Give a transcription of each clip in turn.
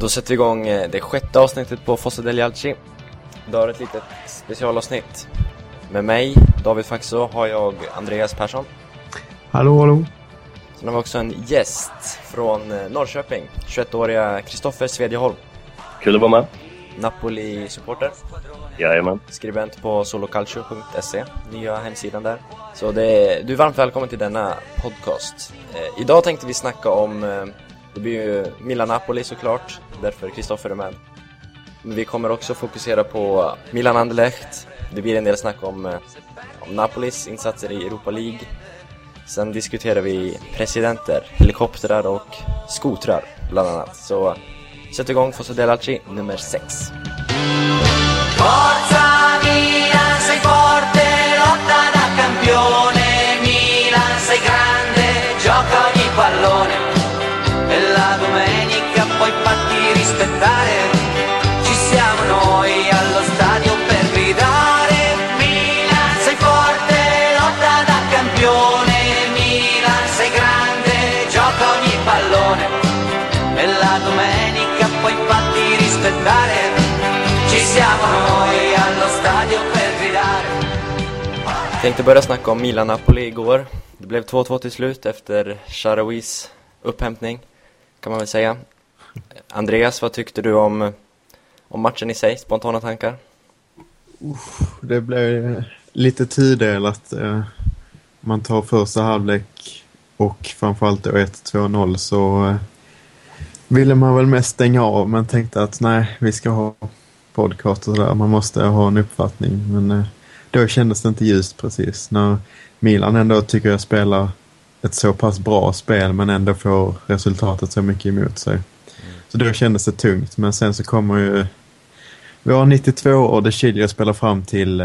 Då sätter vi igång det sjätte avsnittet på Fossa degli Alci. Då har ett litet specialavsnitt. Med mig, David Faxo, har jag Andreas Persson. Hallå, hallå. Sen har vi också en gäst från Norrköping, 21-åriga Kristoffer Svedjeholm. Kul att vara med. Napoli-supporter. Jajamän. Skribent på solocalcio.se, nya hemsidan där. Så du är varmt välkommen till denna podcast. Idag tänkte vi snacka om, det blir ju Milan Napoli såklart, därför Kristoffer är med. Men vi kommer också fokusera på Milan Anderlecht. Det blir en del snack om Napolis insatser i Europa League. Sen diskuterar vi presidenter, helikoptrar och skotrar bland annat. Så sätt igång Fossa degli Alci nummer 6. Jag tänkte börja snacka om Milan Napoli igår. Det blev 2-2 till slut efter Sharawis upphämtning, kan man väl säga. Andreas, vad tyckte du om matchen i sig? Spontana tankar? Det blev lite tidelat. Man tar första halvlek och framförallt 1-2-0, så ville man väl mest stänga av, men tänkte att nej, vi ska ha podcast och sådär, man måste ha en uppfattning. Men då kändes det inte ljust precis, när Milan ändå tycker jag spelar ett så pass bra spel men ändå får resultatet så mycket emot sig. Så då kändes det tungt, men sen så kommer ju vi har 92 år där Chilio spelar fram till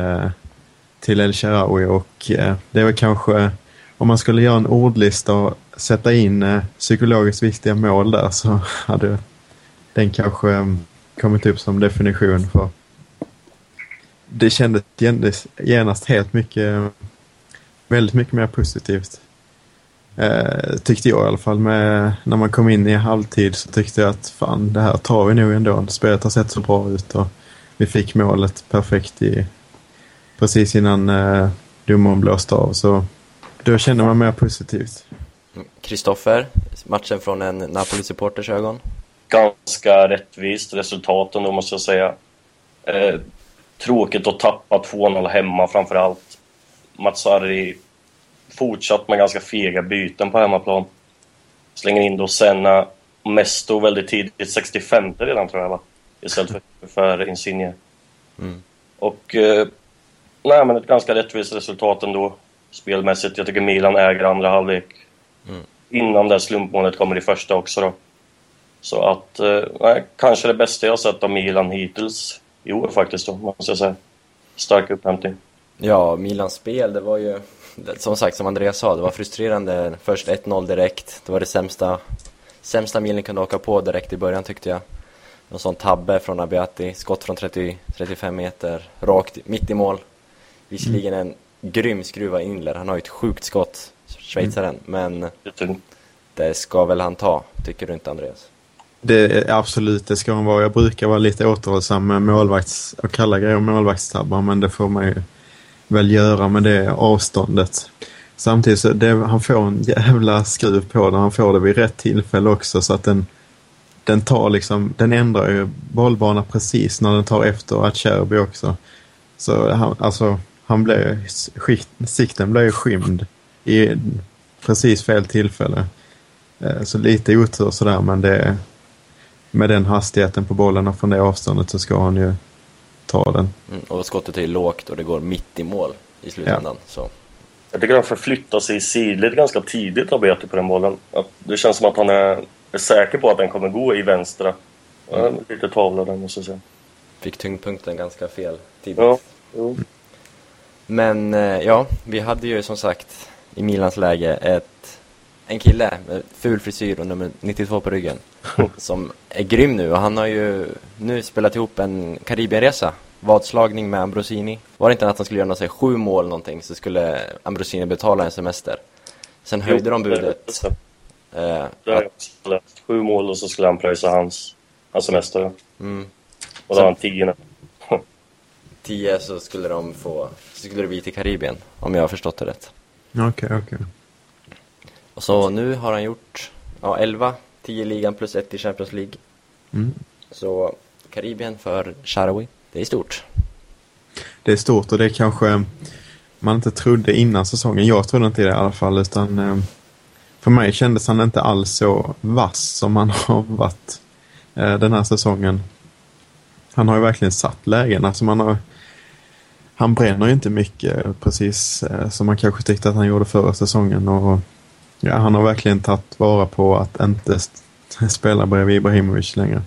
El Shaarawy, och det var kanske, om man skulle göra en ordlista och sätta in psykologiskt viktiga mål där, så hade den kanske kommit upp som definition. För det kändes genast helt mycket, väldigt mycket mer positivt, tyckte jag i alla fall. När man kom in i halvtid så tyckte jag att fan, det här tar vi nog ändå. Spelet har sett så bra ut och vi fick målet perfekt precis innan domaren blåste av, så då känner man mer positivt. Kristoffer, matchen från en Napoli-supporters ögon? Ganska rättvist resultaten då, måste jag säga. Tråkigt att tappa 2-0 hemma framförallt. Mazzarri fortsatt med ganska fega byten på hemmaplan. Slänger in då Senna, Mesto väldigt tidigt, 65 redan tror jag va? Istället för Insigne. Och nej, men ett ganska rättvist resultat ändå spelmässigt. Jag tycker Milan äger andra halvlek. Innan det slumpmålet kommer i första också då. Så att, kanske det bästa jag sett av Milan hittills i år faktiskt då, måste jag säga. Stark upphämtning. Ja, Milans spel, det var ju, som sagt, som Andreas sa, det var frustrerande. Först 1-0 direkt, det var det sämsta Milan kunde åka på direkt i början, tyckte jag. En sån tabbe från Abbiati, skott från 30-35 meter, rakt mitt i mål. Visserligen en grym skruva Inler, han har ju ett sjukt skott, schweizaren, men det ska väl han ta, tycker du inte Andreas? Det är absolut, det ska man vara. Jag brukar vara lite återhållsam med målvakts och kalla grejer om målvaktstabbar, men det får man ju väl göra med det avståndet. Samtidigt så han får en jävla skruv på det, han får det vid rätt tillfälle också, så att den tar liksom, den ändrar ju bollbana precis när den tar efter Acerbi också. Så han blev, sikten blev ju skymd i precis fel tillfälle. Så lite otur sådär, men det, med den hastigheten på bollen och från det avståndet, så ska han ju ta den. Och skottet är lågt och det går mitt i mål i slutändan. Ja. Så. Jag tycker han förflyttar sig i sidled ganska tidigt av Beaty på den bollen. Det känns som att han är säker på att den kommer gå i vänstra. Lite tavla där, måste jag säga. Fick tyngdpunkten ganska fel tidigt. Ja. Men ja, vi hade ju som sagt i Milans läge en kille med ful frisyr och nummer 92 på ryggen som är grym nu, och han har ju nu spelat ihop en Karibienresa, vadslagning med Ambrosini. Var det inte att han skulle göra sig 7 mål någonting, så skulle Ambrosini betala en semester. Sen höjde de budet. 7 mål och så skulle han pröjsa hans Alltså nästa år. Mm. Och då har han 10. 10 så skulle de få, så skulle det bli till Karibien, om jag har förstått det rätt. Okej. Och så nu har han gjort 11, 10 i ligan plus 1 i Champions League. Mm. Så Karibien för Shaarawy, det är stort. Det är stort, och det kanske man inte trodde innan säsongen. Jag trodde inte det i alla fall, utan för mig kändes han inte alls så vass som han har varit den här säsongen. Han har ju verkligen satt lägen. Alltså han bränner ju inte mycket, precis som man kanske tyckte att han gjorde förra säsongen. Och ja, han har verkligen tagit vara på att inte spela bredvid Ibrahimovic längre.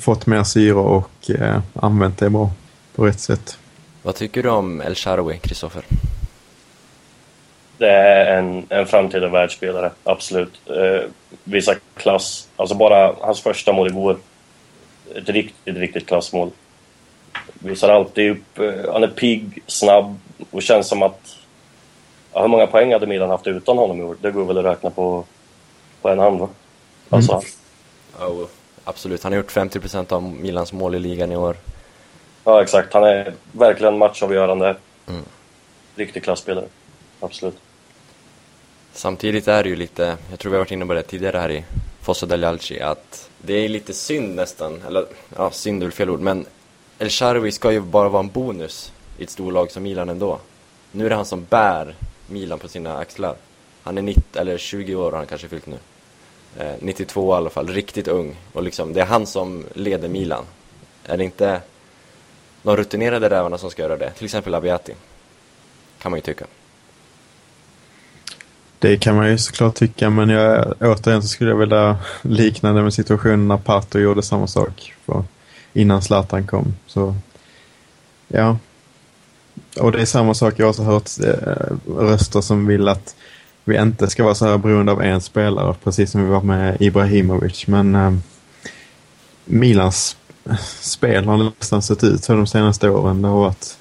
Fått mer syre och använt det bra på rätt sätt. Vad tycker du om El Shaarawy, Kristoffer? Det är en framtida världsspelare, absolut. Visa klass. Alltså bara hans första mål igår. Ett riktigt klassmål. Visar alltid upp. Han är pigg, snabb och känns som att... Ja, hur många poäng hade Milan haft utan honom i år? Det går väl att räkna på en hand, va? Alltså. Ja, absolut. Han har gjort 50% av Milans mål i ligan i år. Ja, exakt. Han är verkligen matchavgörande. Mm. Riktig klassspelare. Absolut. Samtidigt är det ju lite... Jag tror vi har varit inne på det tidigare här i Fossa degli Alci, att det är lite synd nästan. Eller, ja, synd är väl fel ord. Men El Shaarawy ska ju bara vara en bonus i ett storlag som Milan ändå. Nu är det han som bär Milan på sina axlar. Han är 20 år har han kanske fyllt nu. 92 i alla fall, riktigt ung. Och liksom, det är han som leder Milan. Är det inte de rutinerade rävarna som ska göra det? Till exempel Abbiati, kan man ju tycka. Det kan man ju såklart tycka, men återigen så skulle jag vilja likna det med situationen när Pato gjorde samma sak innan Zlatan kom. Så, ja. Och det är samma sak, jag har också hört röster som vill att vi inte ska vara så här beroende av en spelare, precis som vi var med Ibrahimovic. Men Milans spel har nästan sett ut för de senaste åren. Det har varit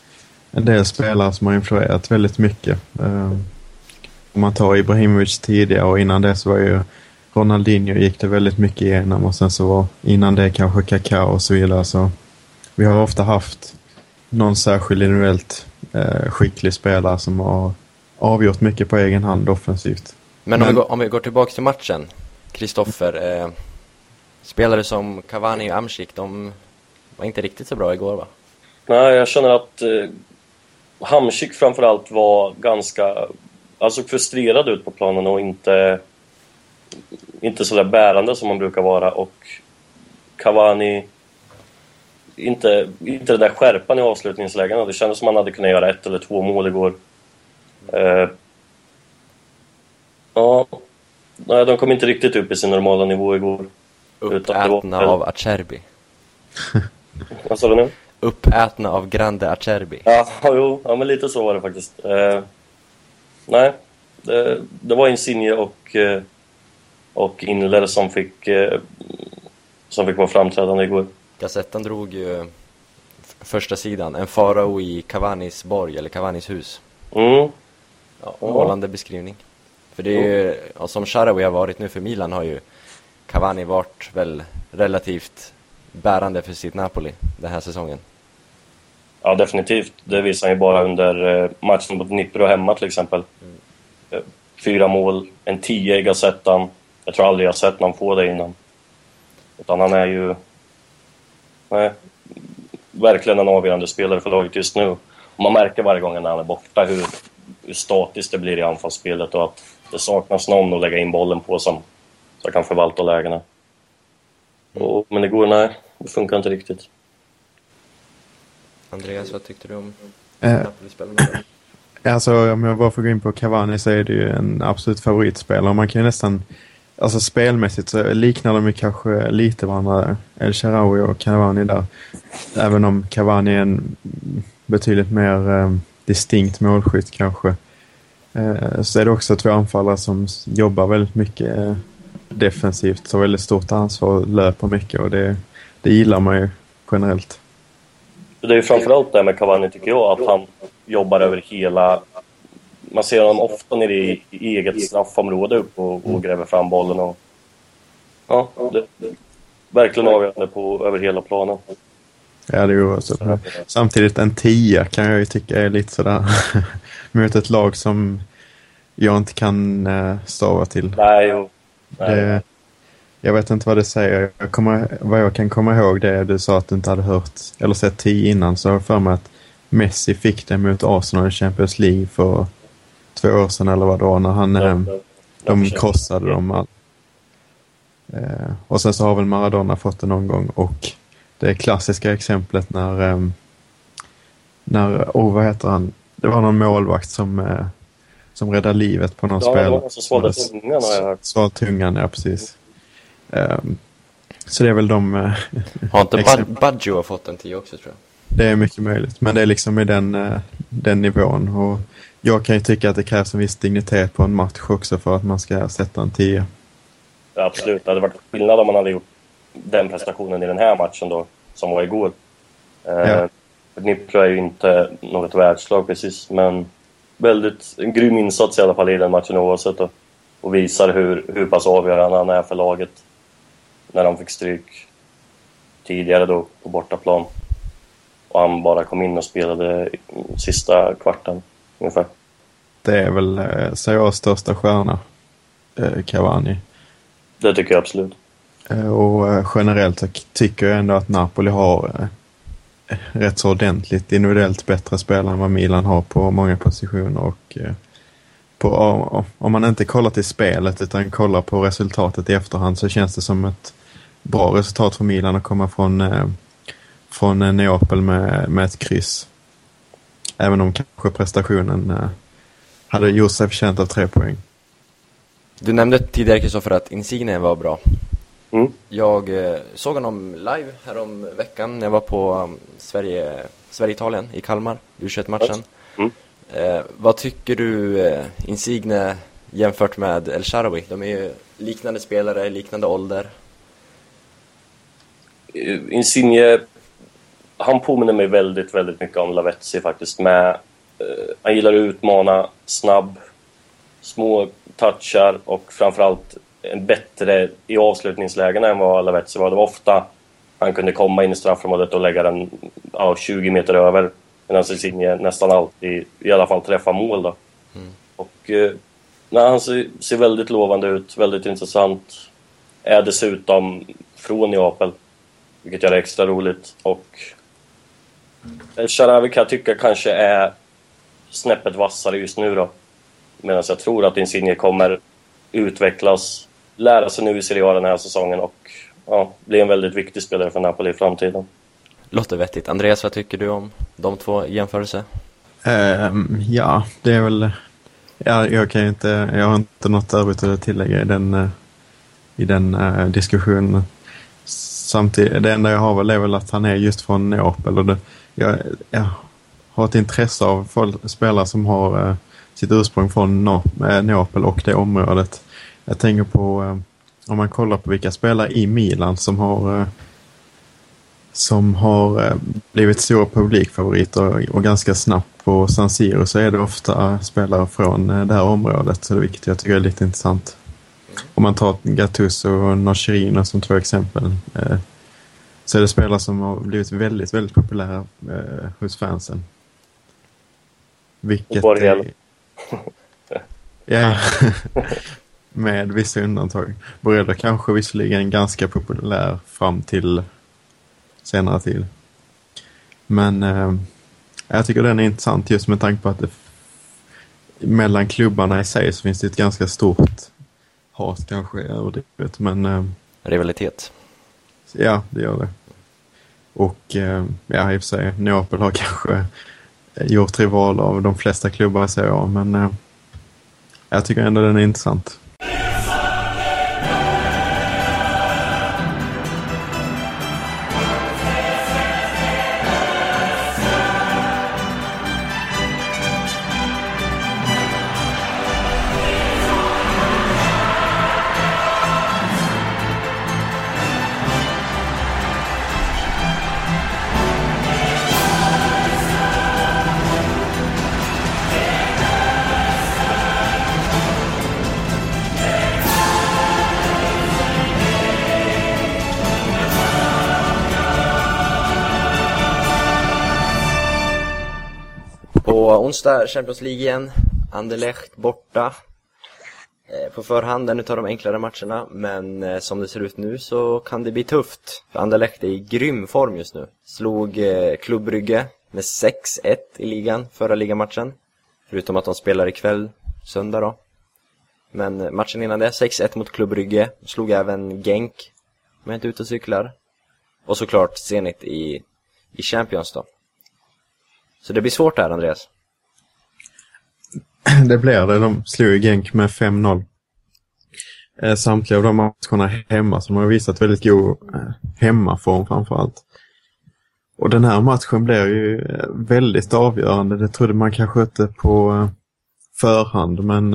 en del spelare som har influerat väldigt mycket. Om man tar Ibrahimovic tidigare, och innan det så var ju Ronaldinho, gick det väldigt mycket igenom, och sen så var innan det kanske Kaká och så vidare. Så vi har ofta haft någon särskild individuellt skicklig spelare som har avgjort mycket på egen hand offensivt. Men om vi går tillbaka till matchen, Kristoffer, spelare som Cavani och Hamsik, de var inte riktigt så bra igår, va? Nej, jag känner att Hamsik framförallt var ganska... Alltså frustrerad ut på planen och inte så där bärande som man brukar vara. Och Cavani inte den där skärpan i avslutningslägen. Det kändes som man hade kunnat göra 1 eller 2 mål igår. Nej, de kom inte riktigt upp i sin normala nivå igår. Uppätna av Acerbi. Vad sa du nu? Uppätna av grande Acerbi. Ja, men lite så var det faktiskt. Nej, det var Insigne och Inler som fick vara framträdande igår. Gassetten drog ju första sidan, en farao i Cavanis borg, eller Cavanis hus. Mm. Ja, målande beskrivning. För det är ju, som Shaarawy har varit nu för Milan, har ju Cavani varit väl relativt bärande för sitt Napoli den här säsongen. Ja, definitivt. Det visar han ju bara under matchen mot Dnipro hemma till exempel. 4 mål, en 10 i Gassetten. Jag tror aldrig jag sett någon få det innan. Utan han är ju verkligen en avgörande spelare för laget just nu. Och man märker varje gång när han är borta hur statiskt det blir i anfallsspelet, och att det saknas någon att lägga in bollen på som kan förvalta lägena. Men det går, nej, det funkar inte riktigt. Andreas, vad tyckte du om Napoli-spelarna? Alltså, om jag bara får gå in på Cavani, så är det ju en absolut favoritspelare. Man kan ju nästan, alltså spelmässigt så liknar de ju kanske lite varandra, El Shaarawy och Cavani där. Även om Cavani är en betydligt mer distinkt målskytt kanske. Så är det också 2 anfallare som jobbar väldigt mycket defensivt, så väldigt stort ansvar, löper mycket, och det gillar man ju generellt. Det är ju framförallt det med Cavani, tycker jag, att han jobbar över hela... Man ser honom ofta nere i eget straffområde upp och gräver fram bollen. Och, ja, det verkligen avgörande på över hela planen. Ja, det är så. Samtidigt en 10 kan jag ju tycka är lite sådär mot ett lag som jag inte kan stava till. Nej. Det, jag vet inte vad det säger. Vad jag kan komma ihåg det är att du sa att du inte hade hört eller sett 10 innan, så jag har för mig att Messi fick det mot Arsenal i Champions League för 2 år sedan eller vad då, när han de krossade dem all. Och sen så har väl Maradona fått det någon gång, och det klassiska exemplet när vad heter han? Det var någon målvakt som räddade livet på någon spelare. Ja, svalde tungan, ja precis. Så det är väl de har inte Baggio fått en 10 också, tror jag. Det är mycket möjligt, men det är liksom i den nivån, och jag kan ju tycka att det krävs en viss dignitet på en match också för att man ska sätta en 10. Ja, absolut, det hade varit skillnad om man hade gjort den prestationen i den här matchen då, som var igår. Dnipro är ju inte något världslag precis, men väldigt en grym insats i alla fall i den matchen oavsett då, och visar hur pass avgörande han är för laget när de fick stryk tidigare då på bortaplan. Och han bara kom in och spelade sista kvarten ungefär. Det är väl Series största stjärna, Cavani. Det tycker jag absolut. Och generellt så tycker jag ändå att Napoli har rätt så ordentligt individuellt bättre spelare än vad Milan har på många positioner. Och på, om man inte kollar till spelet utan kollar på resultatet i efterhand, så känns det som ett bra resultat för Milan att komma från Neapel med ett kryss. Även om kanske prestationen hade gjort sig förtjänt av 3 poäng. Du nämnde tidigare, Kristoffer, att Insigne var bra. Mm. Jag såg honom live här om veckan när jag var på Sverige-Italien i Kalmar, U21-matchen. Mm. Vad tycker du Insigne jämfört med El Shaarawy? De är ju liknande spelare, liknande ålder. Insigne, han påminner mig väldigt, väldigt mycket om Lavezzi faktiskt. Han gillar att utmana, snabb, små touchar och framförallt bättre i avslutningslägena än vad Lavezzi var. Det var ofta han kunde komma in i straffområdet och lägga den 20 meter över, medan Insigne nästan alltid i alla fall träffar mål då. Mm. Och han ser väldigt lovande ut, väldigt intressant. Är dessutom från Neapel, vilket gör det extra roligt. Och El Shaarawy kan jag tycka kanske är snäppet vassare just nu då, medan jag tror att Insigne kommer utvecklas, lära sig nu i Serie A den här säsongen och bli en väldigt viktig spelare för Napoli i framtiden. Låter vettigt. Andreas, vad tycker du om de två jämförelser? Det är väl... Jag har inte något övrigt att tillägga i den diskussionen. Samtidigt, det enda jag har väl är väl att han är just från Neapel, och jag har ett intresse av spelare som har sitt ursprung från Neapel och det området. Jag tänker på om man kollar på vilka spelare i Milan som har blivit stora publikfavoriter och ganska snabbt på San Siro, så är det ofta spelare från det här området, så vilket jag tycker är lite intressant. Om man tar Gattuso och Nocerino som två exempel, så är det spelare som har blivit väldigt, väldigt populära hos fansen. Vilket är... Ja, med vissa undantag. Borrella kanske visserligen ganska populär fram till senare tid. Men jag tycker den är intressant just med tanke på att mellan klubbarna i sig så finns det ett ganska stort hat, kanske överdrivet, men rivalitet. Ja, det gör det. Och i och för sig Neapel har kanske gjort rival av de flesta klubbar, säger jag, men jag tycker ändå den är intressant. På onsdag Champions League igen. Anderlecht borta. På förhand är nu tar de enklare matcherna, men som det ser ut nu så kan det bli tufft. För Anderlecht är i grym form just nu. Slog Club Brugge med 6-1 i ligan förra ligamatchen. Förutom att de spelar ikväll söndag då. Men matchen innan det 6-1 mot Club Brugge. Slog även Genk, men inte ute och cyklar. Och såklart Zenit i Champions då. Så det blir svårt där, Andreas. Det blir det. De slog ju Genk med 5-0. Samtliga av de matcherna hemma, så de har visat väldigt god hemmaform framförallt. Och den här matchen blir ju väldigt avgörande. Det trodde man kanske inte på förhand, men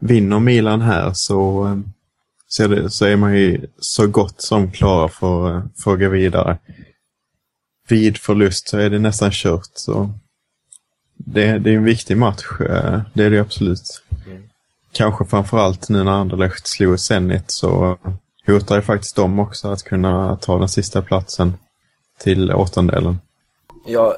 vinner Milan här så är man ju så gott som klara för att gå vidare. Vid förlust så är det nästan kört, så det är en viktig match, det är det absolut. Kanske framförallt nu när Anderlecht slog Zenit så hotar det faktiskt dem också att kunna ta den sista platsen till åttondelen. Ja,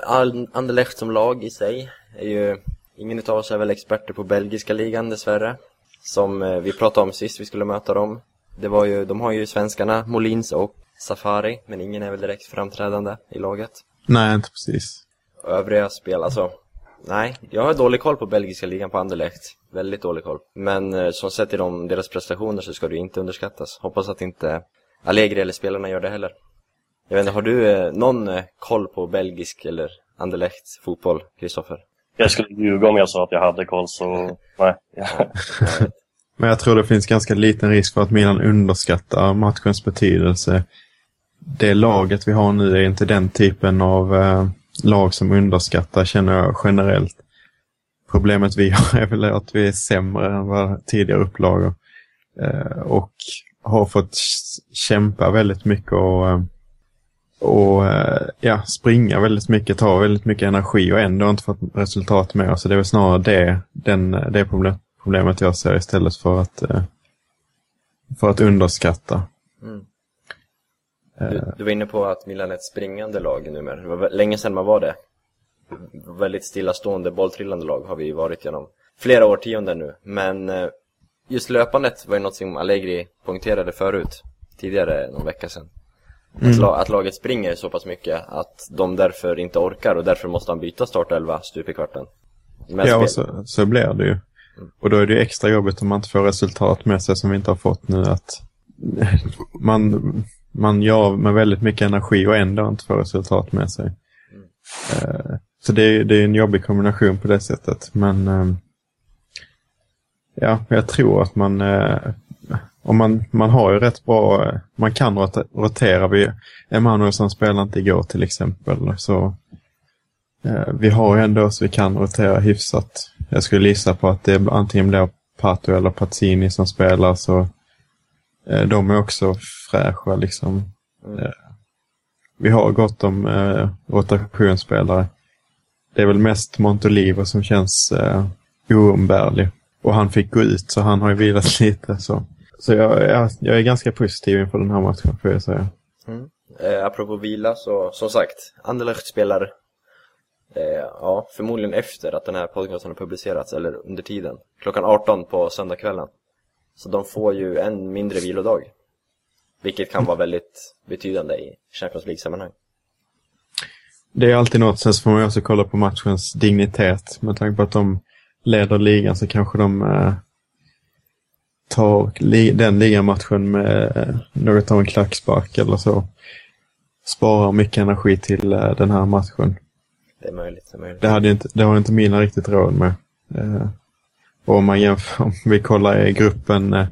Anderlecht som lag i sig är ju, ingen av oss är väl experter på belgiska ligan dessvärre, som vi pratade om sist vi skulle möta dem. Det var ju, de har ju svenskarna Molins och Safari, men ingen är väl direkt framträdande i laget. Nej, inte precis. Övriga spel, alltså. Nej, jag har dålig koll på belgiska ligan på Anderlecht. Väldigt dålig koll. Men som sett i deras prestationer så ska det inte underskattas. Hoppas att inte Allegri eller spelarna gör det heller. Jag vet inte, har du någon koll på belgisk eller Anderlecht fotboll, Kristoffer? Jag skulle ljuga om jag sa att jag hade koll, så nej. Men jag tror det finns ganska liten risk för att Milan underskattar matchens betydelse. Det laget vi har nu är inte den typen av lag som underskattar, känner jag generellt. Problemet vi har är väl att vi är sämre än våra tidigare upplagor. Och har fått kämpa väldigt mycket och springa väldigt mycket, ta väldigt mycket energi och ändå inte fått resultat med oss. Så det är väl snarare det problemet jag ser istället för att underskatta. Mm. Du var inne på att Milan är ett springande lag numera. Det var länge sedan man var det. Väldigt stillastående, bolltrillande lag har vi varit genom flera årtionden nu. Men just löpandet var ju något som Allegri poängterade förut, tidigare någon vecka sedan. Att laget springer så pass mycket att de därför inte orkar, och därför måste han byta startelva stup i kvarten. Ja, så blir det ju. Och då är det ju extra jobbigt om man inte får resultat med sig, som vi inte har fått nu, att man gör med väldigt mycket energi och ändå inte får resultat med sig. Så det är en jobbig kombination på det sättet. Men ja, jag tror att man har ju rätt bra, man kan rotera. Emanuelsson spelade inte igår till exempel, så vi har ju ändå så vi kan rotera hyfsat. Jag skulle gissa på att det antingen blir Pato eller Pazzini som spelar, så de är också fräscha liksom. Vi har gott om rotationsspelare. Det är väl mest Montolivo som känns oumbärlig, och han fick gå ut så han har ju vilat lite, så jag är ganska positiv inför den här matchen, får jag säga. Apropå vila, så som sagt Anderlecht spelar förmodligen efter att den här podcasten har publicerats, eller under tiden, klockan 18 på söndagskvällen. Så de får ju en mindre vilodag, vilket kan vara väldigt betydande i Champions League-sammanhang. Det är alltid något. Sen får man också kolla på matchens dignitet. Med tanke på att de leder ligan så kanske de tar den ligamatchen med något av en klackspark eller så. Sparar mycket energi till den här matchen. Det är möjligt. Det har inte Milan riktigt råd med. Och om man jämför, om vi kollar i gruppen,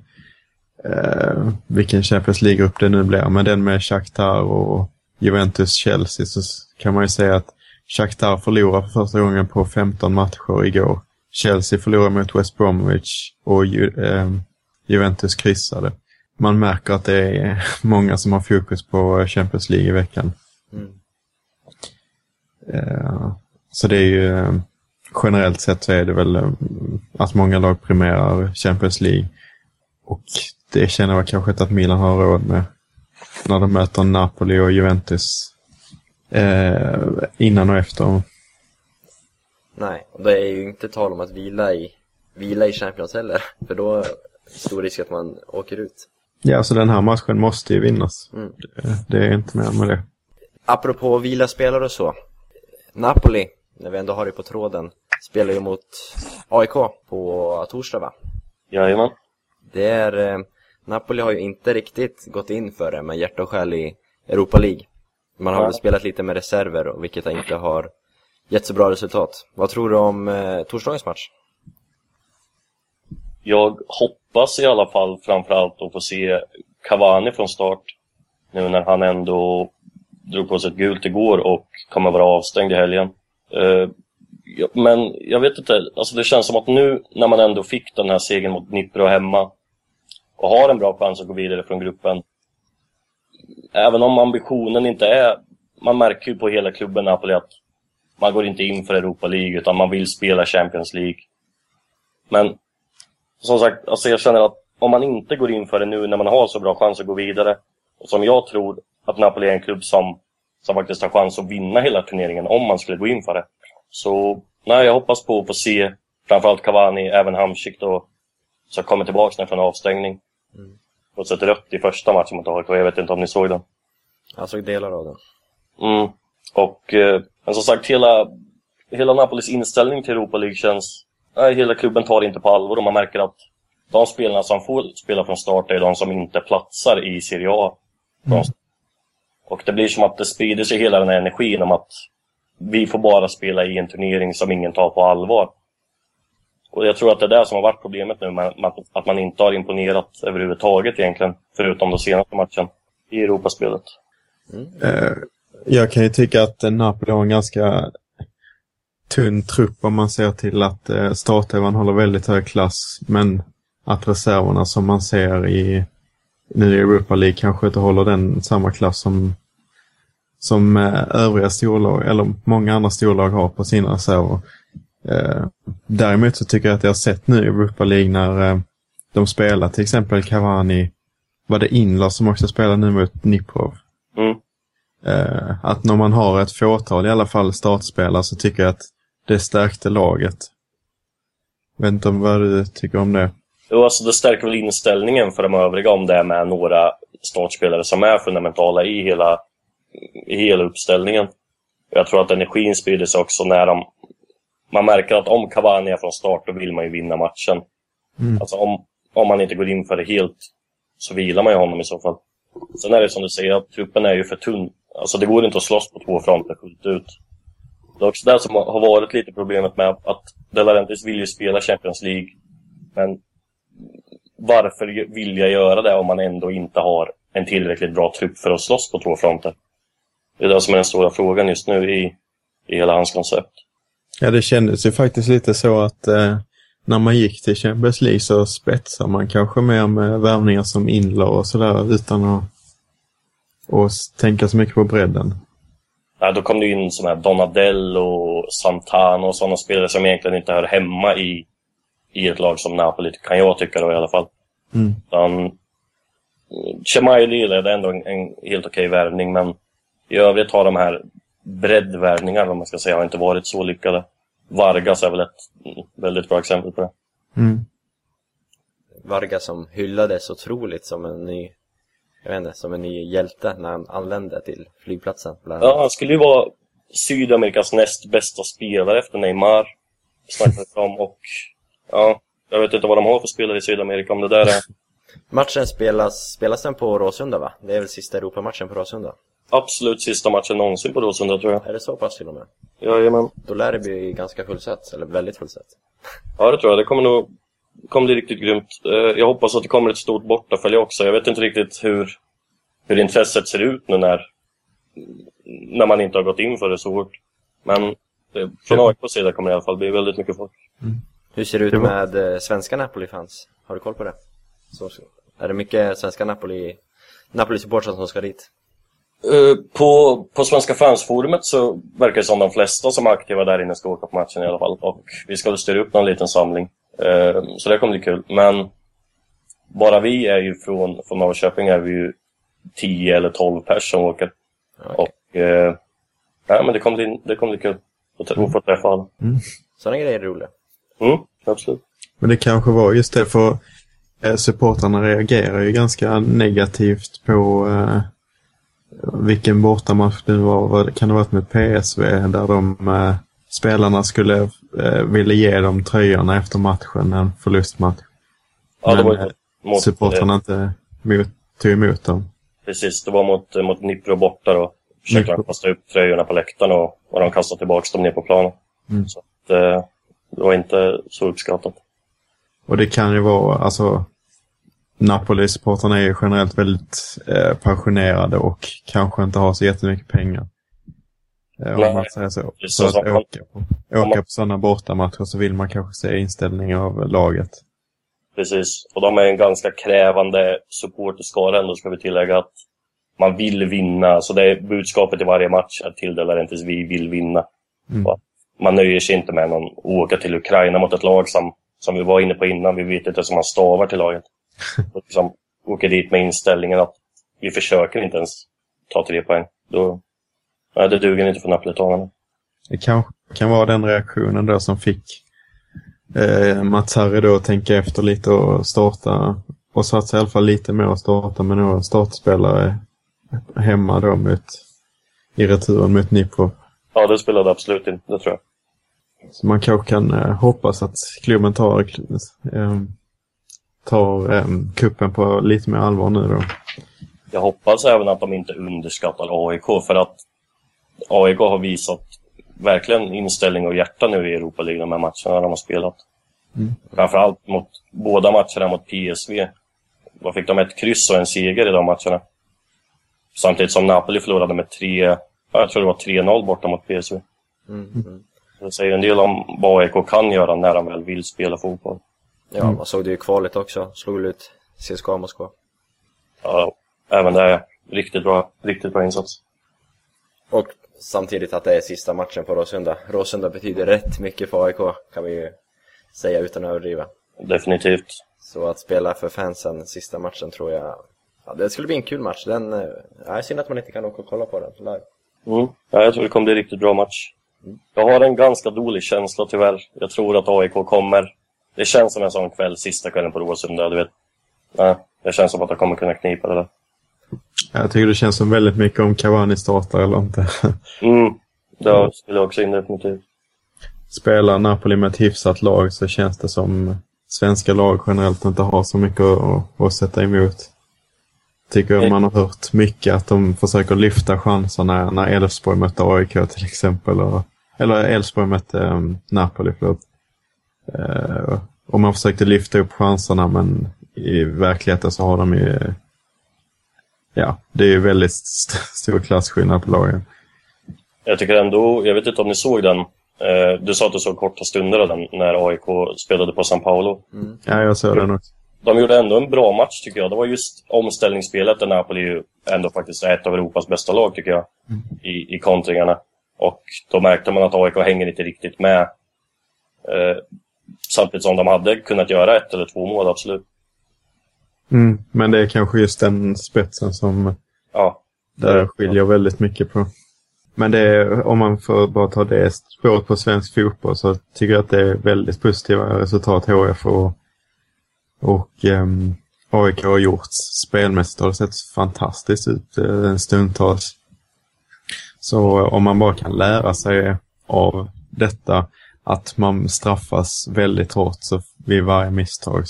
vilken Champions League-grupp det nu blir, men den med Shakhtar och Juventus, Chelsea, så kan man ju säga att Shakhtar förlorar för första gången på 15 matcher igår. Chelsea förlorar mot West Bromwich och Juventus kryssade. Man märker att det är många som har fokus på Champions League i veckan. Så det är ju generellt sett så är det väl att många lag primerar Champions League, och det känner jag kanske inte att Milan har råd med när de möter Napoli och Juventus innan och efter. Nej, och det är ju inte tal om att vila i Champions heller, för då är stor risk att man åker ut. Ja, så alltså den här matchen måste ju vinnas. Mm. Det är inte mer med det. Apropå vila spelare och så. Napoli, när vi ändå har det på tråden, spelar ju mot AIK på torsdag, va? Jajamän. Det är... Napoli har ju inte riktigt gått in för det med hjärta och själ i Europa League. Man har väl spelat lite med reserver, och vilket inte har gett så bra resultat. Vad tror du om torsdagens match? Jag hoppas i alla fall framförallt att få se Cavani från start, nu när han ändå drog på sig ett gult igår och kommer vara avstängd i helgen. Men jag vet inte, alltså det känns som att nu när man ändå fick den här segern mot Dnipro hemma och har en bra chans att gå vidare från gruppen, även om ambitionen inte är... Man märker ju på hela klubben Napoli att man går inte in för Europa League, utan man vill spela Champions League. Men som sagt, alltså jag känner att om man inte går in för det nu när man har så bra chans att gå vidare, och som jag tror att Napoli är en klubb som faktiskt har chans att vinna hela turneringen om man skulle gå in för det. Så nej, jag hoppas på att få se framförallt Cavani, även Hamsik då, så kommer tillbaka när från avstängning. Mm. Och så ett rött i första matchen mot AIK. Jag vet inte om ni såg den. Jag såg delar av den. Mm. Och men som sagt, hela Napolis inställning till Europa League känns... Nej, hela klubben tar inte på allvar, och man märker att de spelarna som får spela från start är de som inte platsar i Serie A. Mm. Och det blir som att det sprider sig hela den här energin om att vi får bara spela i en turnering som ingen tar på allvar. Och jag tror att det är där som har varit problemet nu, att man inte har imponerat överhuvudtaget egentligen, förutom den senaste matchen i Europaspelet. Jag kan ju tycka att Napoli har en ganska tunn trupp om man ser till att startelvan håller väldigt hög klass, men att reserverna som man ser i nu i Europa League kanske inte håller den samma klass som övriga storlag eller många andra storlag har på sina reserver. Däremot så tycker jag att jag har sett nu i Europa League när de spelar till exempel Cavani, var det Inler som också spelar nu mot Dnipro. Mm. Att när man har ett fåtal i alla fall startspelare, så tycker jag att det stärkte laget. Vänta om vad du tycker om det. Jo, alltså det stärker väl inställningen för de övriga om det är med några startspelare som är fundamentala i hela uppställningen. Jag tror att energin sprider sig också när man märker att om Cavani är från start, då vill man ju vinna matchen. Mm. Alltså om man inte går in för det helt, så vilar man ju honom i så fall. Sen är det som du säger, att truppen är ju för tunn. Alltså det går inte att slåss på två fronter fullt ut. Det är också det som har varit lite problemet med att De Laurentiis vill ju spela Champions League. Men varför vill jag göra det om man ändå inte har en tillräckligt bra trupp för att slåss på två fronter? Det är det som är den stora frågan just nu i hela hans koncept. Ja, det kändes ju faktiskt lite så att när man gick till Champions League så spetsar man kanske mer med värvningar som Inler och sådär, utan att tänka så mycket på bredden. Ja, då kom det in som här Donadell och Santana och sådana spelare som egentligen inte hör hemma i ett lag som Napoli, kan jag tycka då i alla fall. Mm. Chemaili är ändå en helt okej värvning, men i övrigt har de här breddvärvningar, om man ska säga, har inte varit så lyckade. Vargas är väl ett väldigt bra exempel på det. Mm. Vargas som hyllades otroligt som en ny, jag vet inte, som en ny hjälte när han anlände till flygplatsen. Ja, han skulle ju vara Sydamerikas näst bästa spelare efter Neymar, snackades om, och ja, jag vet inte vad de har för spelare i Sydamerika, om det där är... Matchen spelas den på Råsunda, va? Det är väl sista Europamatchen på Råsunda? Absolut sista matchen någonsin på Råsunda, tror jag. Är det så pass till och med? Jajamän. Då lär det bli ganska fullsatt, eller väldigt fullsatt. Ja, det tror jag. Det kommer bli riktigt grymt. Jag hoppas att det kommer ett stort bortafölje också. Jag vet inte riktigt hur intresset ser ut nu när man inte har gått in för det så hårt. Men från AIKs sida kommer det i alla fall bli väldigt mycket folk. Mm. Hur ser det ut med svenska Napoli-fans? Har du koll på det? Så, är det mycket svenska Napoli-supportrar som ska dit? På Svenska fansforumet så verkar det som de flesta som är aktiva där inne ska åka på matchen i alla fall. Och vi ska styra upp någon liten samling, så det kommer bli kul. Men bara vi är ju från Norrköping är vi ju 10 eller 12 personer som åker. Okay. Och nej, men det kommer bli kul. få träffa honom. Mm. Sådana grejer är roliga. Mm, absolut. Men det kanske var just det, för supportarna reagerar ju ganska negativt på vilken bortamatch det var. Kan det ha varit med PSV där de spelarna skulle ville ge dem tröjorna efter matchen, en förlustmatch. Ja, det var ju mot, supportarna inte tog emot dem. Precis, det var mot Dnipro borta då. Försökte han kasta upp tröjorna på läktaren och de kastade tillbaka dem ner på planen. Mm. Så att, det var inte så uppskattat. Och det kan ju vara, alltså Napoli-supportarna är ju generellt väldigt passionerade och kanske inte har så jättemycket pengar. Om man säger så. Så att åka på sådana bortamatcher så vill man kanske se inställning av laget. Precis, och de är en ganska krävande supporterskara ändå, ska vi tillägga, att man vill vinna. Så det är budskapet i varje match att till De Laurentiis, vi vill vinna. Mm. Man nöjer sig inte med någon att åka till Ukraina mot ett lag som vi var inne på innan. Vi vet inte som man stavar till laget. Och liksom åker dit med inställningen att vi försöker inte ens ta 3 poäng. Då, nej, det duger inte för napolitanerna. Det kanske kan vara den reaktionen då som fick Mazzarri då tänka efter lite och starta. Och satsa i alla fall lite mer att starta med några startspelare hemma då i returen mot Dnipro. Ja, det spelade absolut inte, det tror jag. Så man kanske kan hoppas att klubben tar kuppen på lite mer allvar nu då. Jag hoppas även att de inte underskattar AIK, för att AIK har visat verkligen inställning och hjärta nu i Europa League, de här matcherna de har spelat. Mm. Framförallt mot båda matcherna mot PSV. Då fick de ett kryss och en seger i de matcherna. Samtidigt som Napoli förlorade med 3, jag tror det var 3-0 borta mot PSV. Mm. Det säger en del om vad AIK kan göra när de väl vill spela fotboll. Ja, man såg det ju kvalet också. Slog ut CSKA Moskva. Ja, även det är riktigt bra insats. Och samtidigt att det är sista matchen på Råsunda. Råsunda betyder rätt mycket för AIK, kan vi ju säga utan att överdriva. Definitivt. Så att spela för fansen sista matchen tror jag... Ja, det skulle bli en kul match. Jag synd att man inte kan åka och kolla på den live. Mm. Ja, jag tror det kommer bli en riktigt bra match. Jag har en ganska dålig känsla tyvärr. Jag tror att AIK kommer. Det känns som en sån kväll, sista kvällen på Råsunda, du vet. Nej, det känns som att jag kommer kunna knipa det där. Jag tycker det känns som väldigt mycket om Cavani startar eller inte. Mm, det skulle jag också in definitivt. Spelar Napoli med ett hyfsat lag så känns det som svenska lag generellt inte har så mycket att sätta emot. Tycker man har hört mycket att de försöker lyfta chanserna när Elfsborg mötte AIK till exempel. Eller Elfsborg mötte Napoli, förlåt. Och man försökte lyfta upp chanserna, men i verkligheten så har de ju... Ja, det är ju väldigt stor klassskillnad på lagen. Jag tycker ändå, jag vet inte om ni såg den. Du sa att du såg korta stunder av den när AIK spelade på São Paulo. Mm. Ja, jag såg den också. De gjorde ändå en bra match tycker jag. Det var just omställningsspelet där Napoli ändå faktiskt är ett av Europas bästa lag tycker jag. Mm. I kontringarna. Och då märkte man att AIK hänger inte riktigt med. Samtidigt som de hade kunnat göra 1 eller 2 mål, absolut. Mm, men det är kanske just den spetsen som där skiljer väldigt mycket på. Men det är, om man får bara ta det spåret på svensk fotboll, så tycker jag att det är väldigt positiva resultat HF och AIK har gjort spelmässigt, har det sett fantastiskt ut en stundtals. Så om man bara kan lära sig av detta, att man straffas väldigt hårt så vid varje misstag,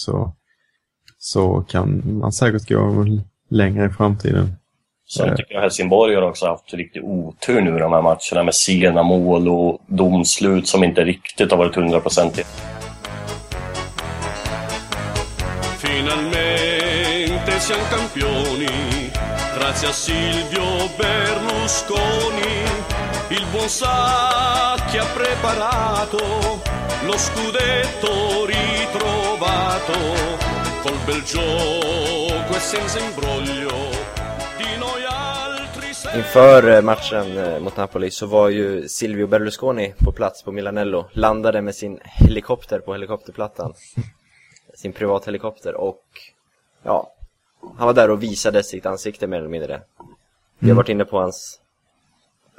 så kan man säkert gå längre i framtiden. Sen tycker jag Helsingborg har också haft riktigt otur nu de här matcherna med sena mål och domslut som inte riktigt har varit 100%. Finalmente siamo campioni grazie a Silvio Berlusconi, il buon Sacchi ha preparato lo scudetto ritrovato. Inför matchen mot Napoli så var ju Silvio Berlusconi på plats på Milanello. Landade med sin helikopter på helikopterplattan. Sin privat helikopter. Och ja, han var där och visade sitt ansikte mer eller mindre. Vi har varit inne på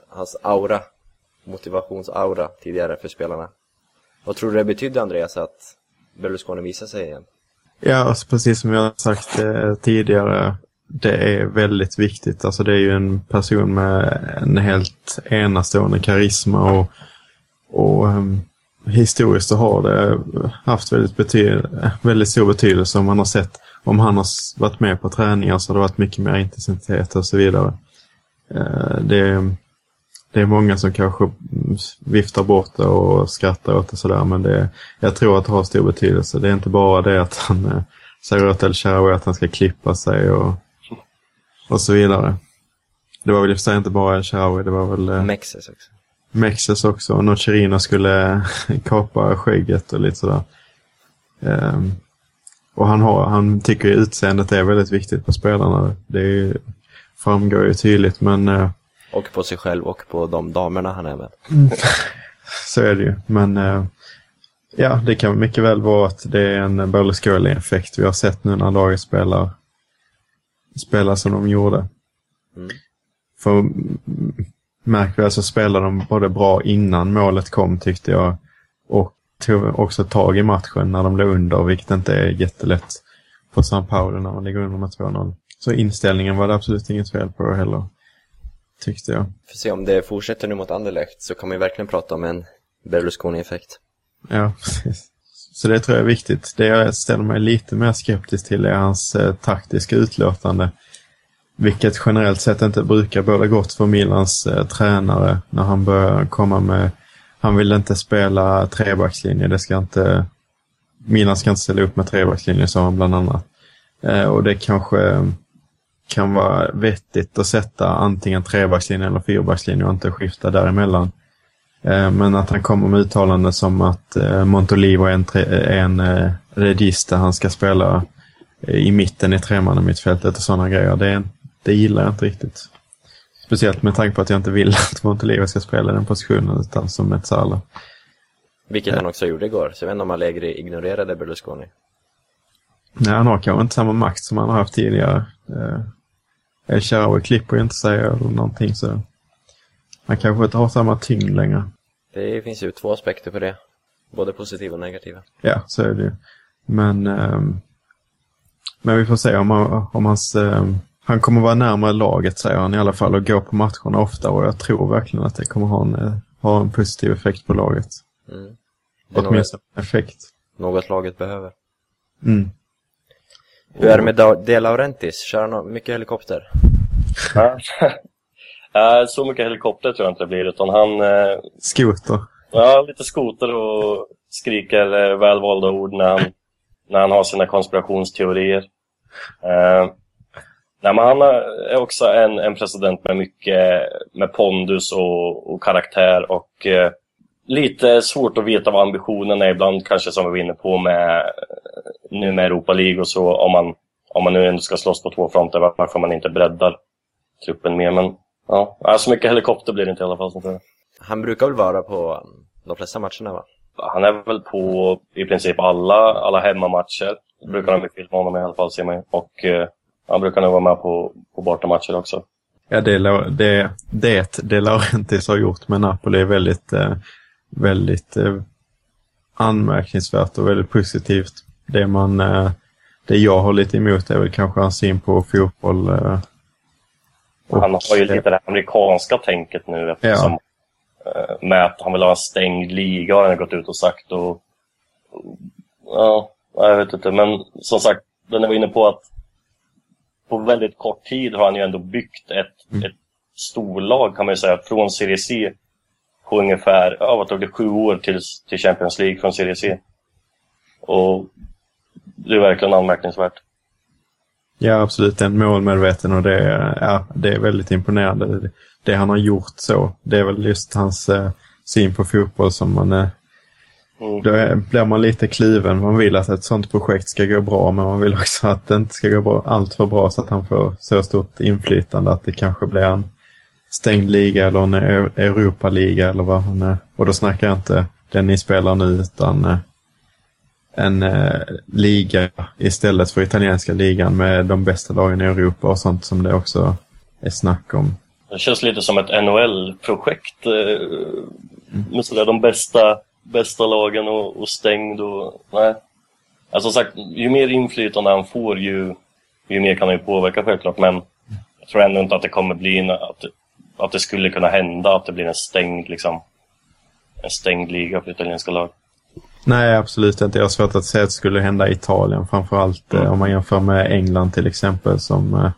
hans aura. motivationsaura tidigare för spelarna. Vad tror du det betydde, Andreas, att Berlusconi visar sig igen? Ja, alltså, precis som jag har sagt tidigare, det är väldigt viktigt. Alltså, det är ju en person med en helt enastående karisma och historiskt så har det haft väldigt stor betydelse om man har sett, om han har varit med på träningar så har det varit mycket mer intensitet och så vidare. Det är många som kanske viftar bort det och skrattar åt det sådär, men jag tror att det har stor betydelse. Det är inte bara det att han säger åt El Shaarawy att han ska klippa sig och så vidare. Det var väl i och för sig inte bara El Shaarawy, det var väl Mexes också. Mexes också, och Nocerino skulle kapa skägget och lite sådär. Och han tycker ju utseendet är väldigt viktigt på spelarna. Det framgår ju tydligt, men... och på sig själv och på de damerna han är med. Så är det ju. Men ja, det kan mycket väl vara att det är en Berlusconi-effekt vi har sett nu när laget spelar som de gjorde. Mm. För märk väl så spelade de både bra innan målet kom, tyckte jag. Och tog också tag i matchen när de blev under, vilket inte är jättelätt på São Paulo när man ligger under med 2-0. Så inställningen var det absolut inget fel på heller, tyckte jag. För se om det fortsätter nu mot Anderlecht så kommer vi verkligen prata om en Berlusconi-effekt. Ja, precis. Så det tror jag är viktigt. Det jag ställer mig lite mer skeptisk till är hans taktiska utlåtande, vilket generellt sett inte brukar båda gott för Milans tränare när han börjar komma med. Han vill inte spela trebackslinje. Milan ska inte ställa upp med trebackslinje, sa han bland annat. Och det kanske kan vara vettigt att sätta antingen trebackslinje eller fyrbackslinje och inte skifta däremellan. Men att han kommer med uttalanden som att Montolivo är en redista, han ska spela i mitten i tremannamittfältet och sådana grejer, det gillar jag inte riktigt. Speciellt med tanke på att jag inte vill att Montolivo ska spela den positionen utan som ett Sala. Vilket han också gjorde igår, så jag vet inte om Allegri ignorerade Berlusconi. Nej, han har kanske inte samma makt som han har haft tidigare. El Shaarawy klipper ju inte sig eller någonting, så han kanske inte har samma tyngd längre. Det finns ju två aspekter på det, både positiva och negativa. Ja, så är det ju. Men vi får se om hans... Han kommer vara närmare laget, säger han i alla fall, och gå på matcherna ofta, och jag tror verkligen att det kommer ha en positiv effekt på laget. Mm. Åtminstone en effekt. Något laget behöver. Mm. Hur är det med De Laurentiis? Kör han mycket helikopter? Så mycket helikopter tror jag inte det blir, utan han... skoter. Ja, lite skoter och skriker välvalda ord när han har sina konspirationsteorier. Nej, men han är också en president med mycket med pondus och karaktär och lite svårt att veta vad ambitionen är ibland, kanske som vi var inne på med nu med Europa League och så, om man nu ändå ska slåss på två fronter, varför man inte breddar truppen mer, men ja, så mycket helikopter blir det inte i alla fall. Sånt där. Han brukar väl vara på de flesta matcherna, va? Han är väl på i princip alla hemmamatcher. Mm. Brukar han bli filma honom i alla fall, ser man, och han brukar nog vara med på bortamatcher också. Ja, det Laurentiis har gjort med Napoli är väldigt anmärkningsvärt och väldigt positivt. Det jag har lite emot är väl kanske hans syn på fotboll. Han har ju lite det amerikanska tänket nu, eftersom med att han vill ha en stängd liga har han gått ut och sagt. Ja, jag vet inte, men som sagt, den var inne på att på väldigt kort tid har han ju ändå byggt ett storlag, kan man ju säga, från Serie C på ungefär, vad tog det, 7 år till Champions League från Serie C. Och det är verkligen anmärkningsvärt. Ja, absolut, en målmedveten, och det är väldigt imponerande det han har gjort så. Det är väl just hans syn på fotboll som man då blir man lite kliven. Man vill att ett sånt projekt ska gå bra, men man vill också att det inte ska gå bra, allt för bra, så att han får så stort inflytande att det kanske blir en stängd liga eller en Europa-liga eller vad han är. Och då snackar jag inte den ni spelar nu, utan en liga istället för italienska ligan med de bästa lagen i Europa och sånt som det också är snack om. Det känns lite som ett NHL-projekt. Med sådär de bästa lagen och stängd och... Nej. Alltså som sagt, ju mer inflytande han får ju mer kan han ju påverka självklart. Men jag tror ändå inte att det kommer bli att det skulle kunna hända att det blir en stängd liksom. En stängd liga för italienska lag. Nej, absolut inte. Jag har svårt att säga att det skulle hända i Italien framförallt om man jämför med England till exempel som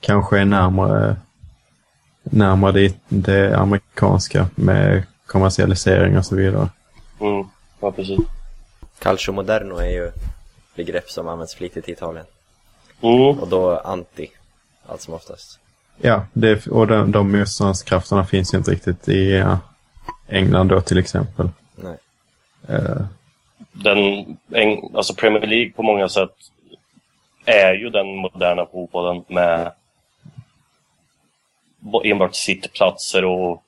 kanske är närmare det amerikanska med kommersialisering och så vidare. Mm, ja precis. Calcio moderno är ju begrepp som används flitigt i Italien. Mm. Och då anti, allt som oftast. Ja, och de motståndskrafterna finns ju inte riktigt i England då till exempel. Nej. Alltså Premier League på många sätt är ju den moderna fotbollen med enbart sittplatser och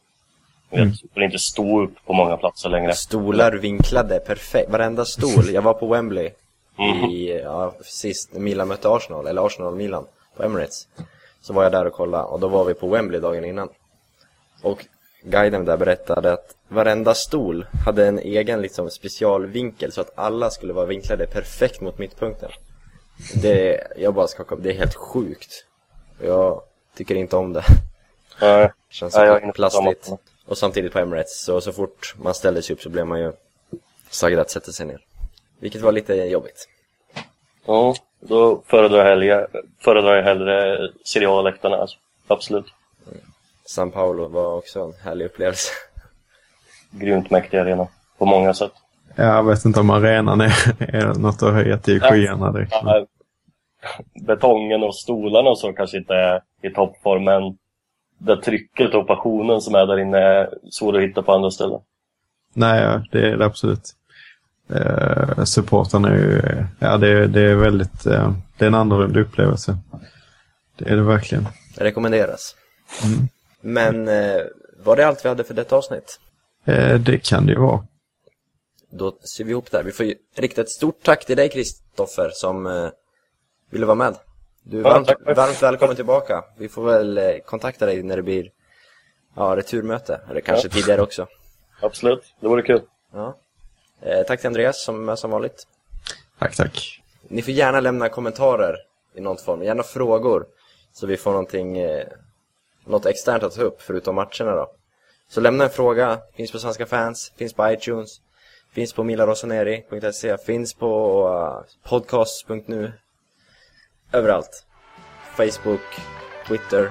vill inte stå upp på många platser längre. Stolar vinklade, perfekt. Varenda stol. Jag var på Wembley sist Milan mötte Arsenal, eller Arsenal-Milan på Emirates. Så var jag där och kollade, och då var vi på Wembley dagen innan. Och guiden där berättade att varenda stol hade en egen liksom, specialvinkel så att alla skulle vara vinklade perfekt mot mittpunkten. Jag bara skakade upp. Det är helt sjukt. Jag tycker inte om det. Det känns så plastigt. Och samtidigt på Emirates, så fort man ställde sig upp så blev man ju sagd att sätta sig ner. Vilket var lite jobbigt. Ja, då föredrar jag hellre Serie A-läktarna, alltså. Absolut. San Paolo var också en härlig upplevelse. Grymt mäktig arena, på många sätt. Jag vet inte om arenan är något att höja till skyarna direkt. Ja, betongen och stolarna och så kanske inte är i toppform, men det trycket och passionen som är där inne är svår att hitta på andra ställen. Nej, det är det absolut. Supportarna är ju... Ja, det är väldigt... det är en annorlunda upplevelse. Det är det verkligen. Det rekommenderas. Mm. Men var det allt vi hade för detta avsnitt? Det kan det ju vara. Då ser vi ihop där. Vi får ju rikta ett stort tack till dig, Kristoffer, som ville vara med. Du är varmt välkommen tillbaka. Vi får väl kontakta dig när det blir returmöte. Eller kanske tidigare också. Absolut, det vore kul. Ja. Tack till Andreas som är med som vanligt. Tack. Ni får gärna lämna kommentarer i någon form. Gärna frågor. Så vi får något externt att ta upp förutom matcherna då. Så lämna en fråga. Finns på Svenska Fans. Finns på iTunes. Finns på milarosoneri.se. Finns på podcast.nu. Överallt. Facebook, Twitter.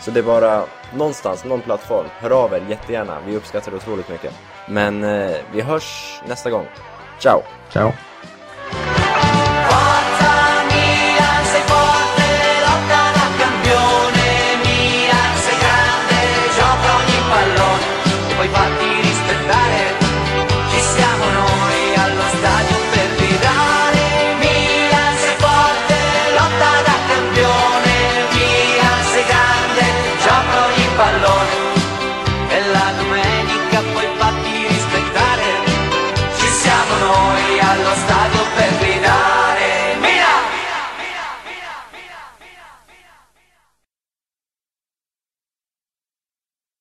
Så det är bara någonstans, någon plattform. Hör av er jättegärna. Vi uppskattar det otroligt mycket. Men vi hörs nästa gång. Ciao. Ciao.